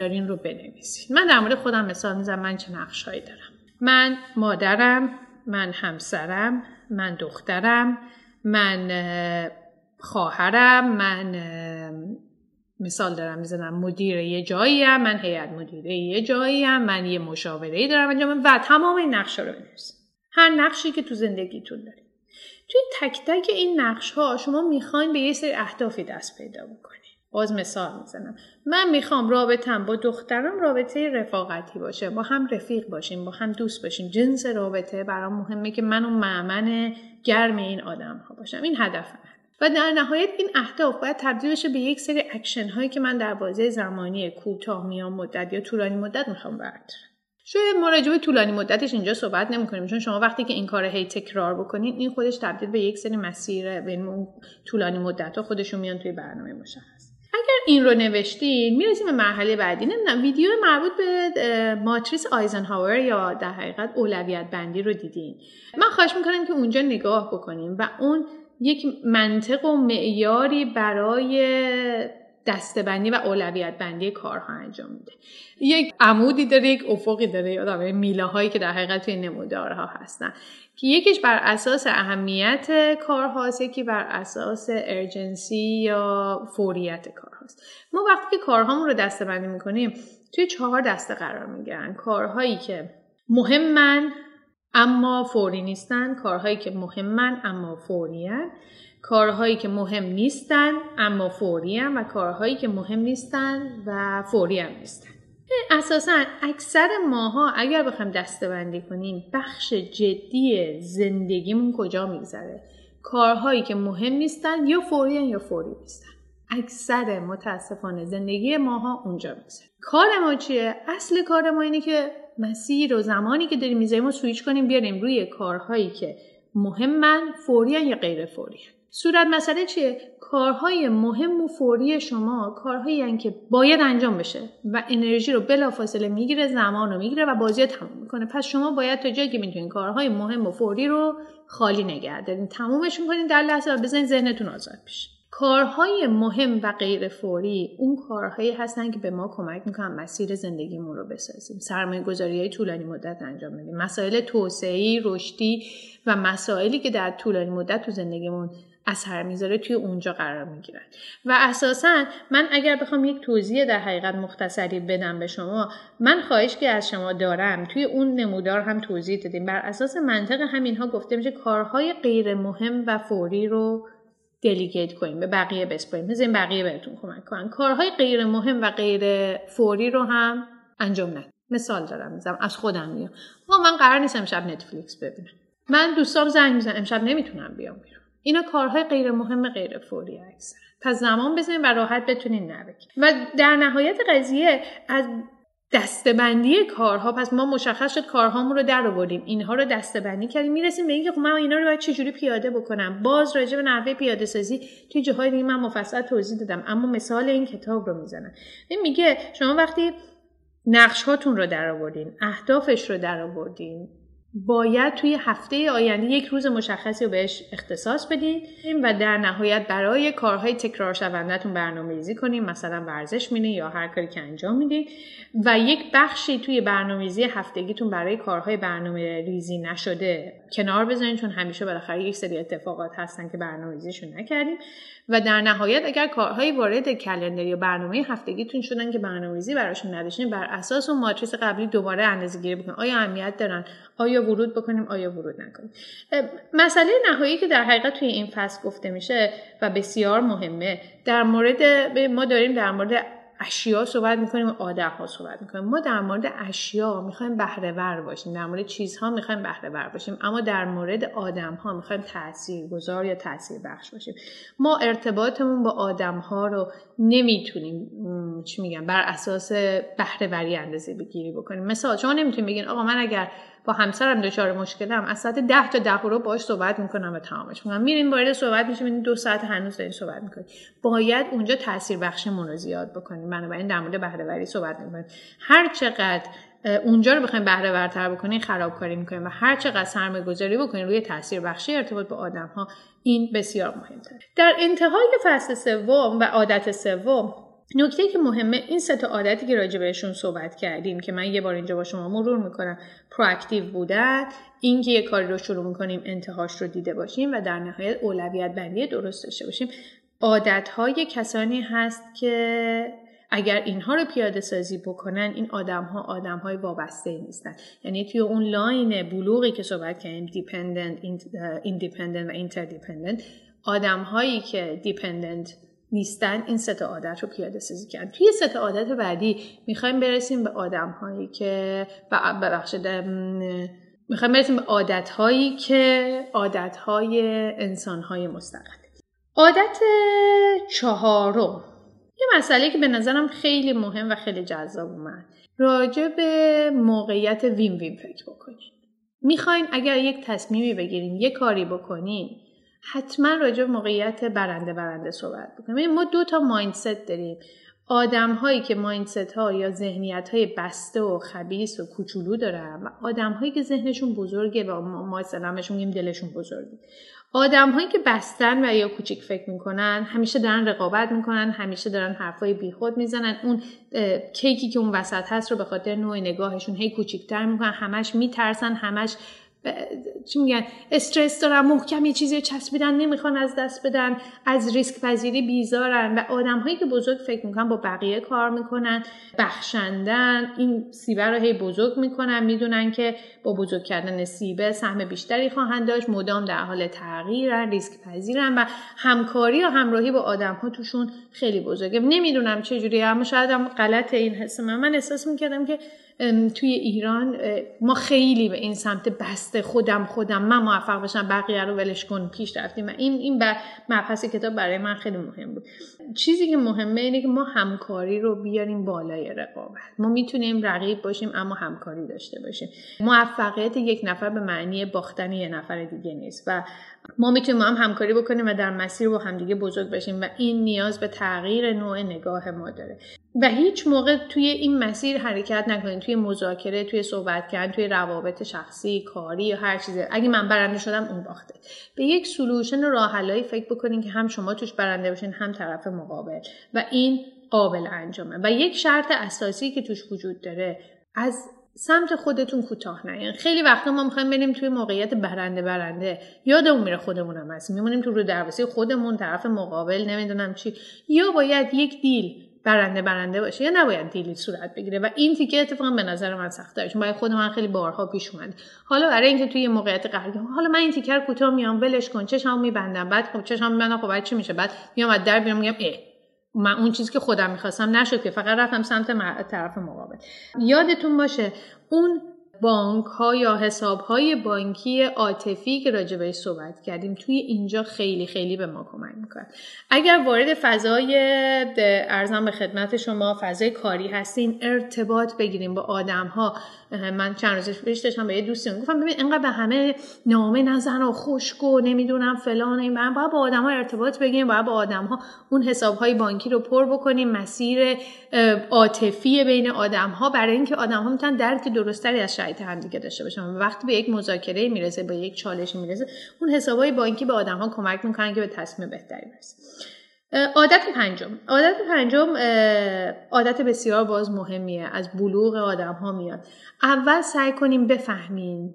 دارین رو بنویسین. من در مورد خودم مثال میزنم. من چه نقشهایی دارم؟ من مادرم، من همسرم، من دخترم، من خواهرم، من مثال دارم میزنم مدیر یه جاییم، من هیئت مدیره یه جاییم، من یه مشاوره‌ای دارم انجام و تمام این نقشه رو بنویسین. هر نقشی که تو زندگیتون دارین. توی تک تک این نقش‌ها شما میخواین به یه سری اهدافی دست پیدا بکنید. باز مثال میزنم. من میخوام رابطم با دخترم رابطه رفاقتی باشه، با هم رفیق باشیم، با هم دوست باشیم. جنس رابطه برام مهمه که من اون معمن گرم این آدم ها باشم. این هدف من. و در نهایت این اهداف باید تبدیل بشه به یک سری اکشن هایی که من در بازه زمانی کوتاه، میان مدت یا طولانی مدت میخوام بردارم. شاید ما راجع به طولانی مدتش اینجا صحبت نمی‌کنیم، چون شما وقتی که این کار هی تکرار بکنین این خودش تبدیل به یک سری مسیر بین طولانی مدت‌ها خودشون میان توی برنامه مشخص. اگر این رو نوشتین میرسیم به مرحله بعدی. نمیدونم ویدیو مربوط به ماتریس آیزنهاور یا در حقیقت اولویت بندی رو دیدین. من خواهش میکنم که اونجا نگاه بکنیم و اون یک منطق و معیاری برای دسته‌بندی و اولویت بندی کارها انجام میده. یک عمودی داره، یک افقی داره، یا داره میله‌هایی که در حقیقت توی نمودارها هستن که یکیش بر اساس اهمیت کار هاست، یکی بر اساس ارجنسی یا فوریت کار هاست. ما وقتی که کارهامون رو دسته‌بندی میکنیم توی چهار دسته قرار میگیرن: کارهایی که مهمن اما فوری نیستن، کارهایی که مهمن اما فوریان، کارهایی که مهم نیستن اما فوریان و کارهایی که مهم نیستن و فوریان نیستن. اساساً اکثر ماها اگر بخوایم دسته‌بندی کنیم بخش جدی زندگیمون کجا میگذره؟ کارهایی که مهم نیستن یا فوریان یا فوری نیستن. اکثر متاسفانه زندگی ماها اونجا میگذره. کار ما چیه؟ اصل کار ما اینه که مسیر و زمانی که داریم میذاریم رو سویچ کنیم، بیاریم روی کارهایی که مهمن، فوریان یا غیر فوریان. صورت مسئله چیه؟ کارهای مهم و فوری شما کارهایی هستند که باید انجام بشه و انرژی رو بلافاصله میگیره، زمان رو میگیره و بازی تموم میکنه. پس شما باید تا جایی که میتونین کارهای مهم و فوری رو خالی نگه دارین، تمومشون کنین در لحظه و بزنین ذهنتون آزاد بشه. کارهای مهم و غیر فوری اون کارهایی هستن که به ما کمک میکنن مسیر زندگیمون رو بسازیم، سرمایه‌گذاری‌های طولانی مدت انجام بدیم، مسائل توسعه‌ای، رشدی و مسائلی که در طولانی مدت تو زندگیمون اثر میذاره توی اونجا قرار میگیرن. و اساساً من اگر بخوام یک توضیح در حقیقت مختصری بدم به شما، من خواهش که از شما دارم توی اون نمودار هم توضیح دادیم، بر اساس منطق همینها گفته میشه کارهای غیر مهم و فوری رو دلیگیت کنیم، به بقیه بسپاریم، بزنیم بقیه بهتون کمک کنن. کارهای غیر مهم و غیر فوری رو هم انجام ندید. مثال دارم میزنم از خودم میام. من قرار نیست امشب نتفلیکس ببینم. من دوستام زنگ میزنن امشب نمیتونم بیام بیرون. اینا کارهای غیر مهم غیر فوری اکثر. پس زمان بزنید و راحت بتونین نبگید. و در نهایت قضیه از دسته‌بندی کارها، پس ما مشخص شد کارهامون رو درآوردیم، اینها رو دسته‌بندی کردیم، میرسیم به اینکه خب من اینا رو باید چه جوری پیاده بکنم. باز راجع به نحوه پیاده‌سازی توی جاهای دیگه من مفصل توضیح دادم، اما مثال این کتاب رو میزنم. این میگه شما وقتی نقشهاتون رو درآوردین، اهدافش رو درآوردین باید توی هفته آینده یک روز مشخصی رو بهش اختصاص بدید و در نهایت برای کارهای تکرار شونده‌تون برنامه‌ریزی کنید. مثلا ورزش می‌رین یا هر کاری که انجام میدید و یک بخشی توی برنامه‌ریزی هفتگیتون برای کارهای برنامه‌ریزی نشده کنار بذارین، چون همیشه بالاخره یک سری اتفاقات هستن که برنامه‌ریزیشون نکردیم. و در نهایت اگر کارهای وارد کلندر یا برنامه هفتگیتون شدن که برنامه‌ریزی براشون نداشتین، بر اساس اون ماتریس قبلی دوباره اندازه‌گیری بکنید. آیا اهمیت دارن؟ آیا ورود بکنیم؟ آیا ورود نکنیم؟ مسئله نهایی که در حقیقت توی این فصل گفته میشه و بسیار مهمه، در مورد ما داریم در مورد اشیا صحبت میکنیم و آدم‌ها صحبت میکنیم. ما در مورد اشیا میخوایم بهره‌ور باشیم، در مورد چیزها میخوایم بهره‌ور باشیم، اما در مورد آدم‌ها میخوایم تاثیرگذار یا تاثیربخش باشیم. ما ارتباطمون با آدم‌ها رو نمیتونیم چی میگم بر اساس بهره‌وری اندازه‌گیری بکنیم. مثلا شما نمیتونید بگین آقا من اگر با همسرم دچار مشکلم از ساعت ده تا ده رو باهاش صحبت میکنم و تمامش میکنم، میریم وارد صحبت میشیم، این دو ساعت هنوز داریم صحبت میکنیم. باید اونجا تاثیر بخشمون رو زیاد بکنیم. بنابراین در مورد بهره‌وری صحبت نمیکنیم. هر چقدر اونجا رو بخوایم بهره‌ورتر بکنیم خرابکاری میکنیم و هر چقدر سرمایه‌گذاری بکنیم روی تاثیر بخشی ارتباط با آدم‌ها، این بسیار مهمه. در انتهای فصل سوم و عادت سوم نکته که مهمه، این سه تا عادتی که راجع بهشون صحبت کردیم که من یه بار اینجا با شما مرور میکنم، پرواکتیو بودن، اینکه یه کاری رو شروع میکنیم انتهاش رو دیده باشیم و در نهایت اولویت بندی درست داشته باشیم، عادت‌های کسانی هست که اگر اینها رو پیاده سازی بکنن، این آدم‌ها آدم‌های وابسته نیستن. یعنی توی اون لاین بلوغی که صحبت کردیم، دیپندنت، ایندیپندنت و اینتردیپندنت، آدم‌هایی که دیپندنت نیستن این سه تا عادت رو پیاده سازی کردن. توی سه تا عادت بعدی میخوایم برسیم به آدم‌هایی که ببخشید میخوایم برسیم به عادت‌هایی که عادت‌های انسان‌های مستقل. عادت چهارم یه مسئله که به نظرم خیلی مهم و خیلی جذاب اومد، راجع به موقعیت وین وین فکر بکنید. میخواین اگر یک تصمیمی بگیرین، یک کاری بکنین، حتما راجع به موقعیت برنده برنده صحبت بکنیم. ما دو تا مایندست داریم، آدم هایی که مایندست ها یا ذهنیت های بسته و خبیث و کوچولو دارن و آدم هایی که ذهنشون بزرگه و ما مثلا بهشون میگیم دلشون بزرگه. آدم هایی که بستن و یا کوچیک فکر میکنن همیشه دارن رقابت میکنن، همیشه دارن حرفای بیخود میزنن، اون کیکی که اون وسط هست رو به خاطر نوع نگاهشون هی کوچیک‌تر میکنن، همش میترسن، همش چی میگن استرس دارن، محکم یه چیزی رو چسبیدن، نمیخوان از دست بدن، از ریسک پذیری بیزارن. و آدم‌هایی که بزرگ فکر میکنن با بقیه کار میکنن، بخشندن، این سیبه رو هی بزرگ میکنن، میدونن که با بزرگ کردن سیبه سهم بیشتری خواهند داشت، مدام در حال تغییرن، ریسک پذیرن و همکاری و همراهی با آدم‌ها توشون خیلی بزرگه. نمیدونم چه جوریه، اما شاید هم غلطه این حس من. من احساس میکردم که توی ایران ما خیلی به این سمت بسته، خودم خودم من موفق بشم بقیه رو ولش کن پیش رفتیم. این این مبحث کتاب برای من خیلی مهم بود. چیزی که مهمه اینه که ما همکاری رو بیاریم بالای رقابت. ما میتونیم رقیب باشیم اما همکاری داشته باشیم. موفقیت یک نفر به معنی باختن یک نفر دیگه نیست و ما میتونیم هم همکاری بکنیم و در مسیر با همدیگه بزرگ بشیم و این نیاز به تغییر نوع نگاه ما داره. و هیچ موقع توی این مسیر حرکت نکنید، توی مذاکره، توی صحبت کردن، توی روابط شخصی، کاری یا هر چیزی. اگه من برنده شدم اون باخته. به یک سولوشن راه حلایی فکر بکنین که هم شما توش برنده بشین هم طرف مقابل و این قابل انجامه. و یک شرط اساسی که توش وجود داره، از سمت خودتون کوتاه نیاین. خیلی وقتا ما می‌خوایم بریم توی موقعیت برنده برنده، یادمون میره خودمونم هستیم، میمونیم تو رو دروسی خودمون، طرف مقابل نمیدونم چی. یا باید یک دیل برنده برنده باشه یا نباید دیلی صورت بگیره و این تیکه اتفاقا به نظر من سخت‌تره، چون برای خود من خیلی بارها پیش اومد. حالا برای اینکه توی موقعیت قهرگی حالا من این تیکه رو کوتاه میام ولش کن، چشامو میبندم، بعد خب چشامو میبندم، خب بعد چی میشه؟ بعد میام از در بیرون میگم اه من اون چیزی که خودم میخواستم نشد که، فقط رفتم سمت طرف مقابل. یادتون باشه اون بانک ها یا حساب های بانکی عاطفی که راجع بهش صحبت کردیم توی اینجا خیلی خیلی به ما کمک میکنه. اگر وارد فضای ارزم به خدمت شما فضای کاری هستین، ارتباط بگیریم با آدم ها. من چند روزش پیش داشتم به یه دوستیم گفتم ببین انقدر به همه نامه نزن و خشکو نمیدونم فلان، این من باید با آدم ها ارتباط بگیریم، باید با آدم ها اون حساب های بانکی رو پر بکنیم، مسیر عاطفی بین آدم ها، برای اینکه آدم ها میتونن درک درستری از شریط هم دیگه داشته باشن. وقتی به یک مذاکره میرسه، به یک چالش میرسه، اون حسابای بانکی به آدم‌ها کمک میکنن که به تصمیم بهتری برسن. عادت پنجم، عادت پنجم عادت بسیار باز مهمیه، از بلوغ آدم‌ها میاد. اول سعی کنیم بفهمیم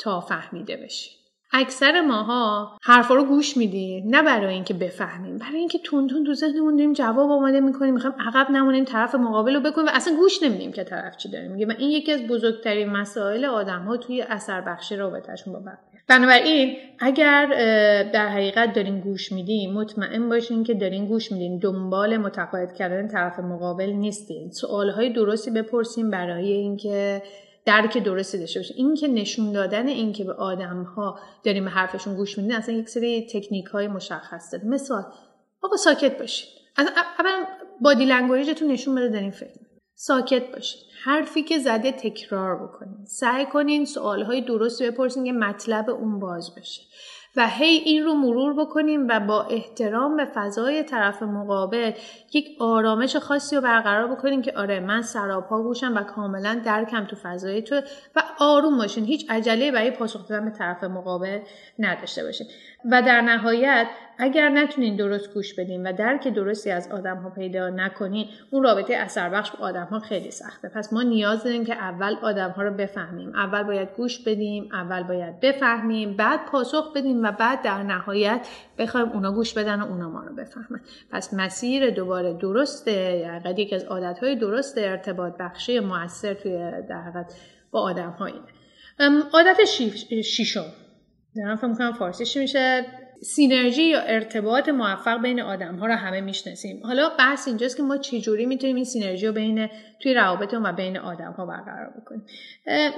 تا فهمیده بشیم. اکثر ماها حرفا رو گوش میدیم نه برای اینکه بفهمیم، برای اینکه تون تون تو ذهنمون داریم جواب آماده میکنیم، میخوایم عقب نمونیم طرف مقابل رو بکنیم و اصلا گوش نمیدیم که طرف چی داره میگه. و این یکی از بزرگترین مسائل آدم‌ها توی اثر بخشی رابطه‌شون با بقیه. بنابراین اگر در حقیقت دارین گوش میدین، مطمئن باشین که دارین گوش میدین، دنبال متقاعد کردن طرف مقابل نیستین. سوال‌های درستی بپرسین برای اینکه درک درستی داشته باشه. این که نشون دادن این که به آدم‌ها داریم به حرفشون گوش میدین، اصلا یک سری تکنیک‌های مشخص داره. مثال آقا ساکت باشین، اصلا اولا بادی لنگویجتون نشون بده دارین فکر، ساکت باشین، حرفی که زده تکرار بکنین، سعی کنین سوال‌های درستی بپرسین که مطلب اون باز بشه و هی این رو مرور بکنیم و با احترام به فضای طرف مقابل یک آرامش خاصی رو برقرار بکنیم که آره من سراپا گوشم و کاملا درکم تو فضای تو و آروم باشین، هیچ عجله برای پاسخ دادن به طرف مقابل نداشته باشین. و در نهایت اگر نتونین درست گوش بدین و درک درستی از آدم ها پیدا نکنین، اون رابطه اثر بخش با آدم ها خیلی سخته. پس ما نیاز داریم که اول آدم ها رو بفهمیم، اول باید گوش بدیم، اول باید بفهمیم، بعد پاسخ بدیم و بعد در نهایت بخوایم اونا گوش بدن و اونا ما رو بفهمن. پس مسیر دوباره درسته، یعنی یکی از عادت های درسته ارتباط بخشی مؤثر توی در حقیقت با آدم ها اینه. عادت شیشم، دارم فکر می‌کنم فارسیش میشه سینرژی یا ارتباط موفق بین آدم‌ها رو همه میشناسیم. حالا بحث اینجاست که ما چجوری میتونیم این سینرژی رو بین توی روابطمون و بین آدم‌ها برقرار بکنیم.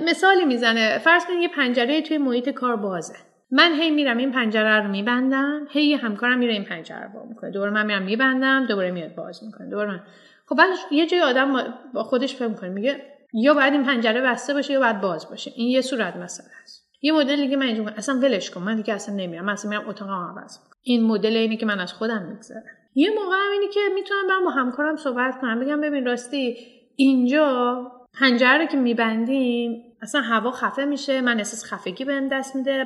مثالی میزنه، فرض کنید یه پنجره توی محیط کار بازه، من هی میرم این پنجره رو میبندم، هی همکارم میره این پنجره رو باز میکنه، دوباره من میرم میبندم، دوباره میاد باز میکنه، دوباره من. خب بعد یه جای آدم با خودش فکر می‌کنه، میگه یا باید این پنجره بسته باشه یا باید باز باشه. این یه صورت مسئله است. یه مدل دیگه من اینجوری اصلا ولش کنم، من دیگه اصلا نمیرم، من اصلا میرم اتاقم عوض میکنم. این مدل اینه که من از خودم میگذرم. یه موقع هم اینه که میتونم برم با همکارم صحبت کنم، بگم ببین راستی اینجا پنجره رو که میبندیم اصلا هوا خفه میشه، من احساس خفگی بهم دست میده،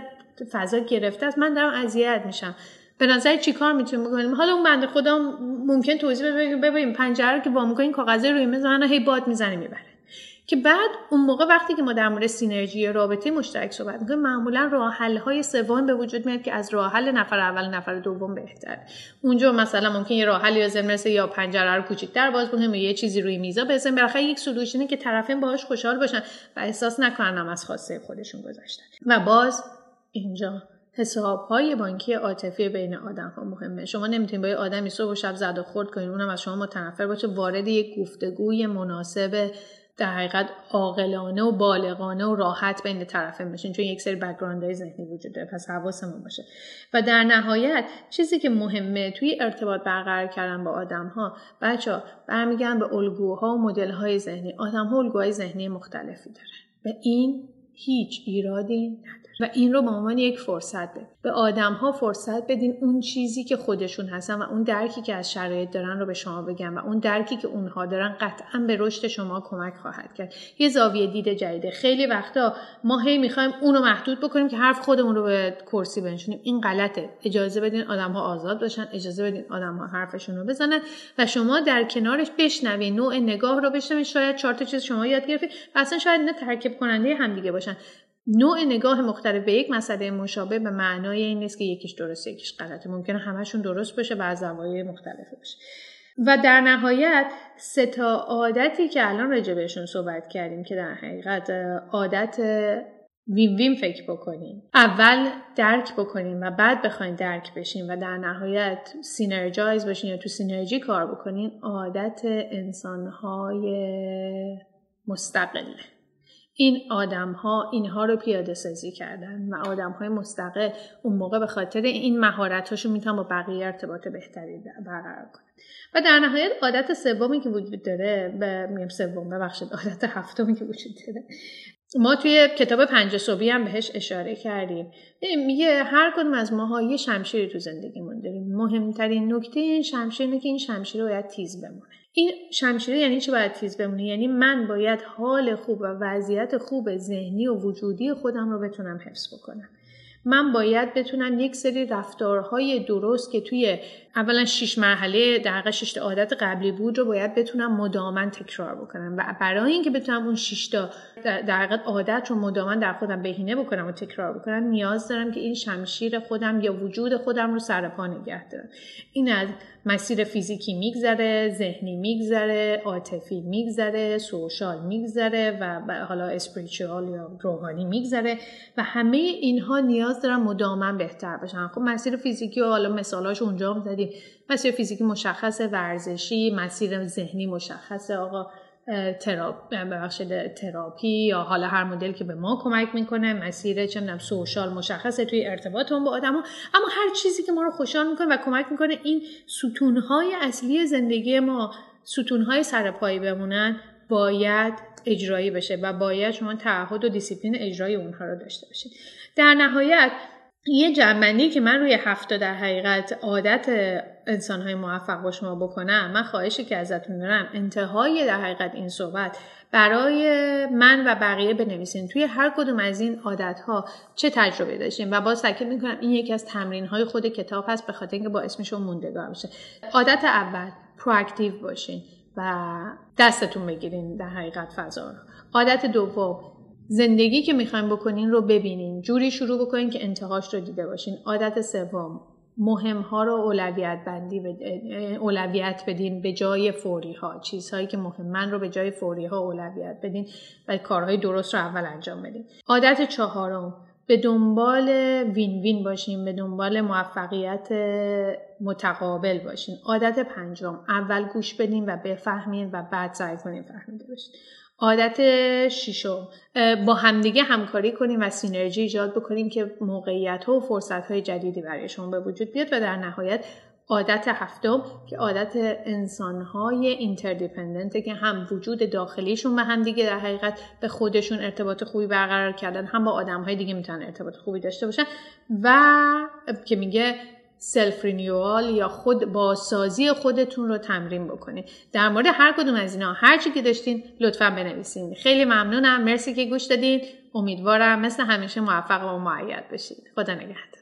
فضا گرفته است، من دارم اذیت میشم، به نظر چیکار میتونیم بکنیم؟ حالا اون بنده خدا ممکن توضیح بده ببین پنجره رو که وا می‌کنین کاغذ روی میز منو هی باد میزنه میبره. که بعد اون موقع وقتی که ما در مورد سینرژی رابطه مشترک صحبت می‌کنیم، معمولا راه حل‌های سوم به وجود میاد که از راه حل نفر اول نفر دوم بهتره. اونجا مثلا ممکن یه راه حل لازم باشه، یا پنجره رو کوچیک‌تر باز کنیم، یه چیزی روی میزا بزنیم، بالاخره یک سولوشنی که طرفین باهاش خوشحال باشن و احساس نکنن از خواسته خودشون گذشتن. و باز اینجا حساب‌های بانکی عاطفی بین آدم‌ها مهمه. شما نمی‌تونید با یه آدمی صبح و شب زد و خورد کنین، اونم از شما متنفر باشه. وارد یک گفتگوی مناسب در حقیقت عاقلانه و بالغانه و راحت بین طرفین بشین، چون یک سری بک‌گراندهای ذهنی وجود داره، پس حواسمون باشه. و در نهایت چیزی که مهمه توی ارتباط برقرار کردن با آدم‌ها، بچه‌ها، برمیگردن به الگوها و مدل‌های ذهنی. آدم‌ها الگوهای ذهنی مختلفی دارن و این هیچ ایرادی نداره و این رو به عنوان یک فرصت بدید. به آدم‌ها فرصت بدین اون چیزی که خودشون هستن و اون درکی که از شرایط دارن رو به شما بگن و اون درکی که اونها دارن قطعاً به رشد شما کمک خواهد کرد. یه زاویه دید جدیده. خیلی وقتا ما هی می‌خوایم اون رو محدود بکنیم که حرف خودمون رو به کرسی بنشونیم. این غلطه. اجازه بدین آدم‌ها آزاد باشن، اجازه بدین آدم‌ها حرفشون رو بزنن و شما در کنارش بشنوین، نوع نگاه رو بشنوین، شاید چهار تا چیز شما یاد گرفتید، اصلا شاید اینا ترکیب کننده همدیگه باشن. نوع نگاه مختلف به یک مسئله مشابه به معنای این نیست که یکیش درسته یکیش غلطه، ممکنه همشون درست باشه و از زوایای مختلفی باشه. و در نهایت سه تا عادتی که الان راجع بهشون صحبت کردیم که در حقیقت عادت وین وین فکر بکنیم، اول درک بکنیم و بعد بخواین درک بشین و در نهایت سینرجایز بشین یا تو سینرژی کار بکنین، عادت انسان‌های مستقل. این آدم‌ها اینها رو پیاده سازی کردن و آدم‌های مستقل اون موقع به خاطر این مهارت‌هاشو میتونن با بقیه ارتباط بهتری برقرار کنن. و در نهایت عادت سومی که وجود داره، میگم سوم ببخشید، عادت هفتمی که وجود داره، ما توی کتاب پنج صبحی هم بهش اشاره کردیم. میگه هر کدوم از ماها یه شمشیری تو زندگیمون داریم، مهمترین نکته این شمشیر اینه که این شمشیر باید تیز بمونه. این شمشیره یعنی چی باید تیز بمونه؟ یعنی من باید حال خوب و وضعیت خوب ذهنی و وجودی خودم رو بتونم حفظ بکنم. من باید بتونم یک سری رفتارهای درست که توی اولا شش مرحله دقیقا شش عادت قبلی بود رو باید بتونم مداوم تکرار بکنم و برای اینکه بتونم اون شش تا دقیقا عادت رو مداوم در خودم بهینه بکنم و تکرار بکنم، نیاز دارم که این شمشیر خودم یا وجود خودم رو سر پا نگه دارم. این از مسیر فیزیکی میگذره، ذهنی میگذره، عاطفی میگذره، سوشال میگذره و حالا اسپریچوال یا روحانی میگذره و همه اینها نیاز دارن مداوم بهتر بشن. خب مسیر فیزیکی و حالا مثالاش اونجا هم زدیم. مسیر فیزیکی مشخصه، ورزشی، مسیر ذهنی مشخصه، آقا تراپی ببخشید تراپی یا حالا هر مدل که به ما کمک میکنه، مسیر چه میدونم سوشال مشخصه توی ارتباطمون با آدما. اما هر چیزی که ما رو خوشحال میکنه و کمک میکنه این ستونهای اصلی زندگی ما، ستونهای سرپایی بمونن، باید اجرایی بشه و باید شما تعهد و دیسیپلین اجرای اونها رو داشته باشید. در نهایت یه جنبندی که من روی هفته در حقیقت عادت انسان‌های موفق با شما بکنم، من خواهشی که ازتون دارم انتهای در حقیقت این صحبت برای من و بقیه بنویسین توی هر کدوم از این عادت‌ها چه تجربه داشتین و باز تاکید می‌کنم این یکی از تمرین‌های خود کتاب هست به خاطر اینکه با اسمش موندگار میشه. عادت اول، پرواکتیو باشین و دستتون بگیرین در حقیقت فضا رو. عادت دوم، زندگی که میخواین بکنین رو ببینین، جوری شروع بکنین که انتهاش رو دیده باشین. عادت سوم، مهم‌ها رو اولویت بندی بدین، اولویت بدین به جای فوری‌ها. چیزهایی که مهمن رو به جای فوری‌ها اولویت بدین و کارهای درست رو اول انجام بدین. عادت چهارم، به دنبال وین وین باشین، به دنبال موفقیت متقابل باشین. عادت پنجم، اول گوش بدین و بفهمین و بعد سعی کنین فهمیده باشین. عادت ششم، با همدیگه همکاری کنیم و سینرژی ایجاد بکنیم که موقعیت‌ها و فرصت‌های جدیدی برای شما به وجود بیاد. و در نهایت عادت هفتم که عادت انسان‌های اینتردیپندنت که هم وجود داخلیشون به همدیگه در حقیقت به خودشون ارتباط خوبی برقرار کردن، هم با آدم‌های دیگه میتونن ارتباط خوبی داشته باشن و که میگه سلف رینیوال یا خود بازسازی خودتون رو تمرین بکنید. در مورد هر کدوم از اینا هر چی که داشتین لطفاً بنویسین. خیلی ممنونم، مرسی که گوش دادین. امیدوارم مثل همیشه موفق و مؤید بشید. خدا نگهدار.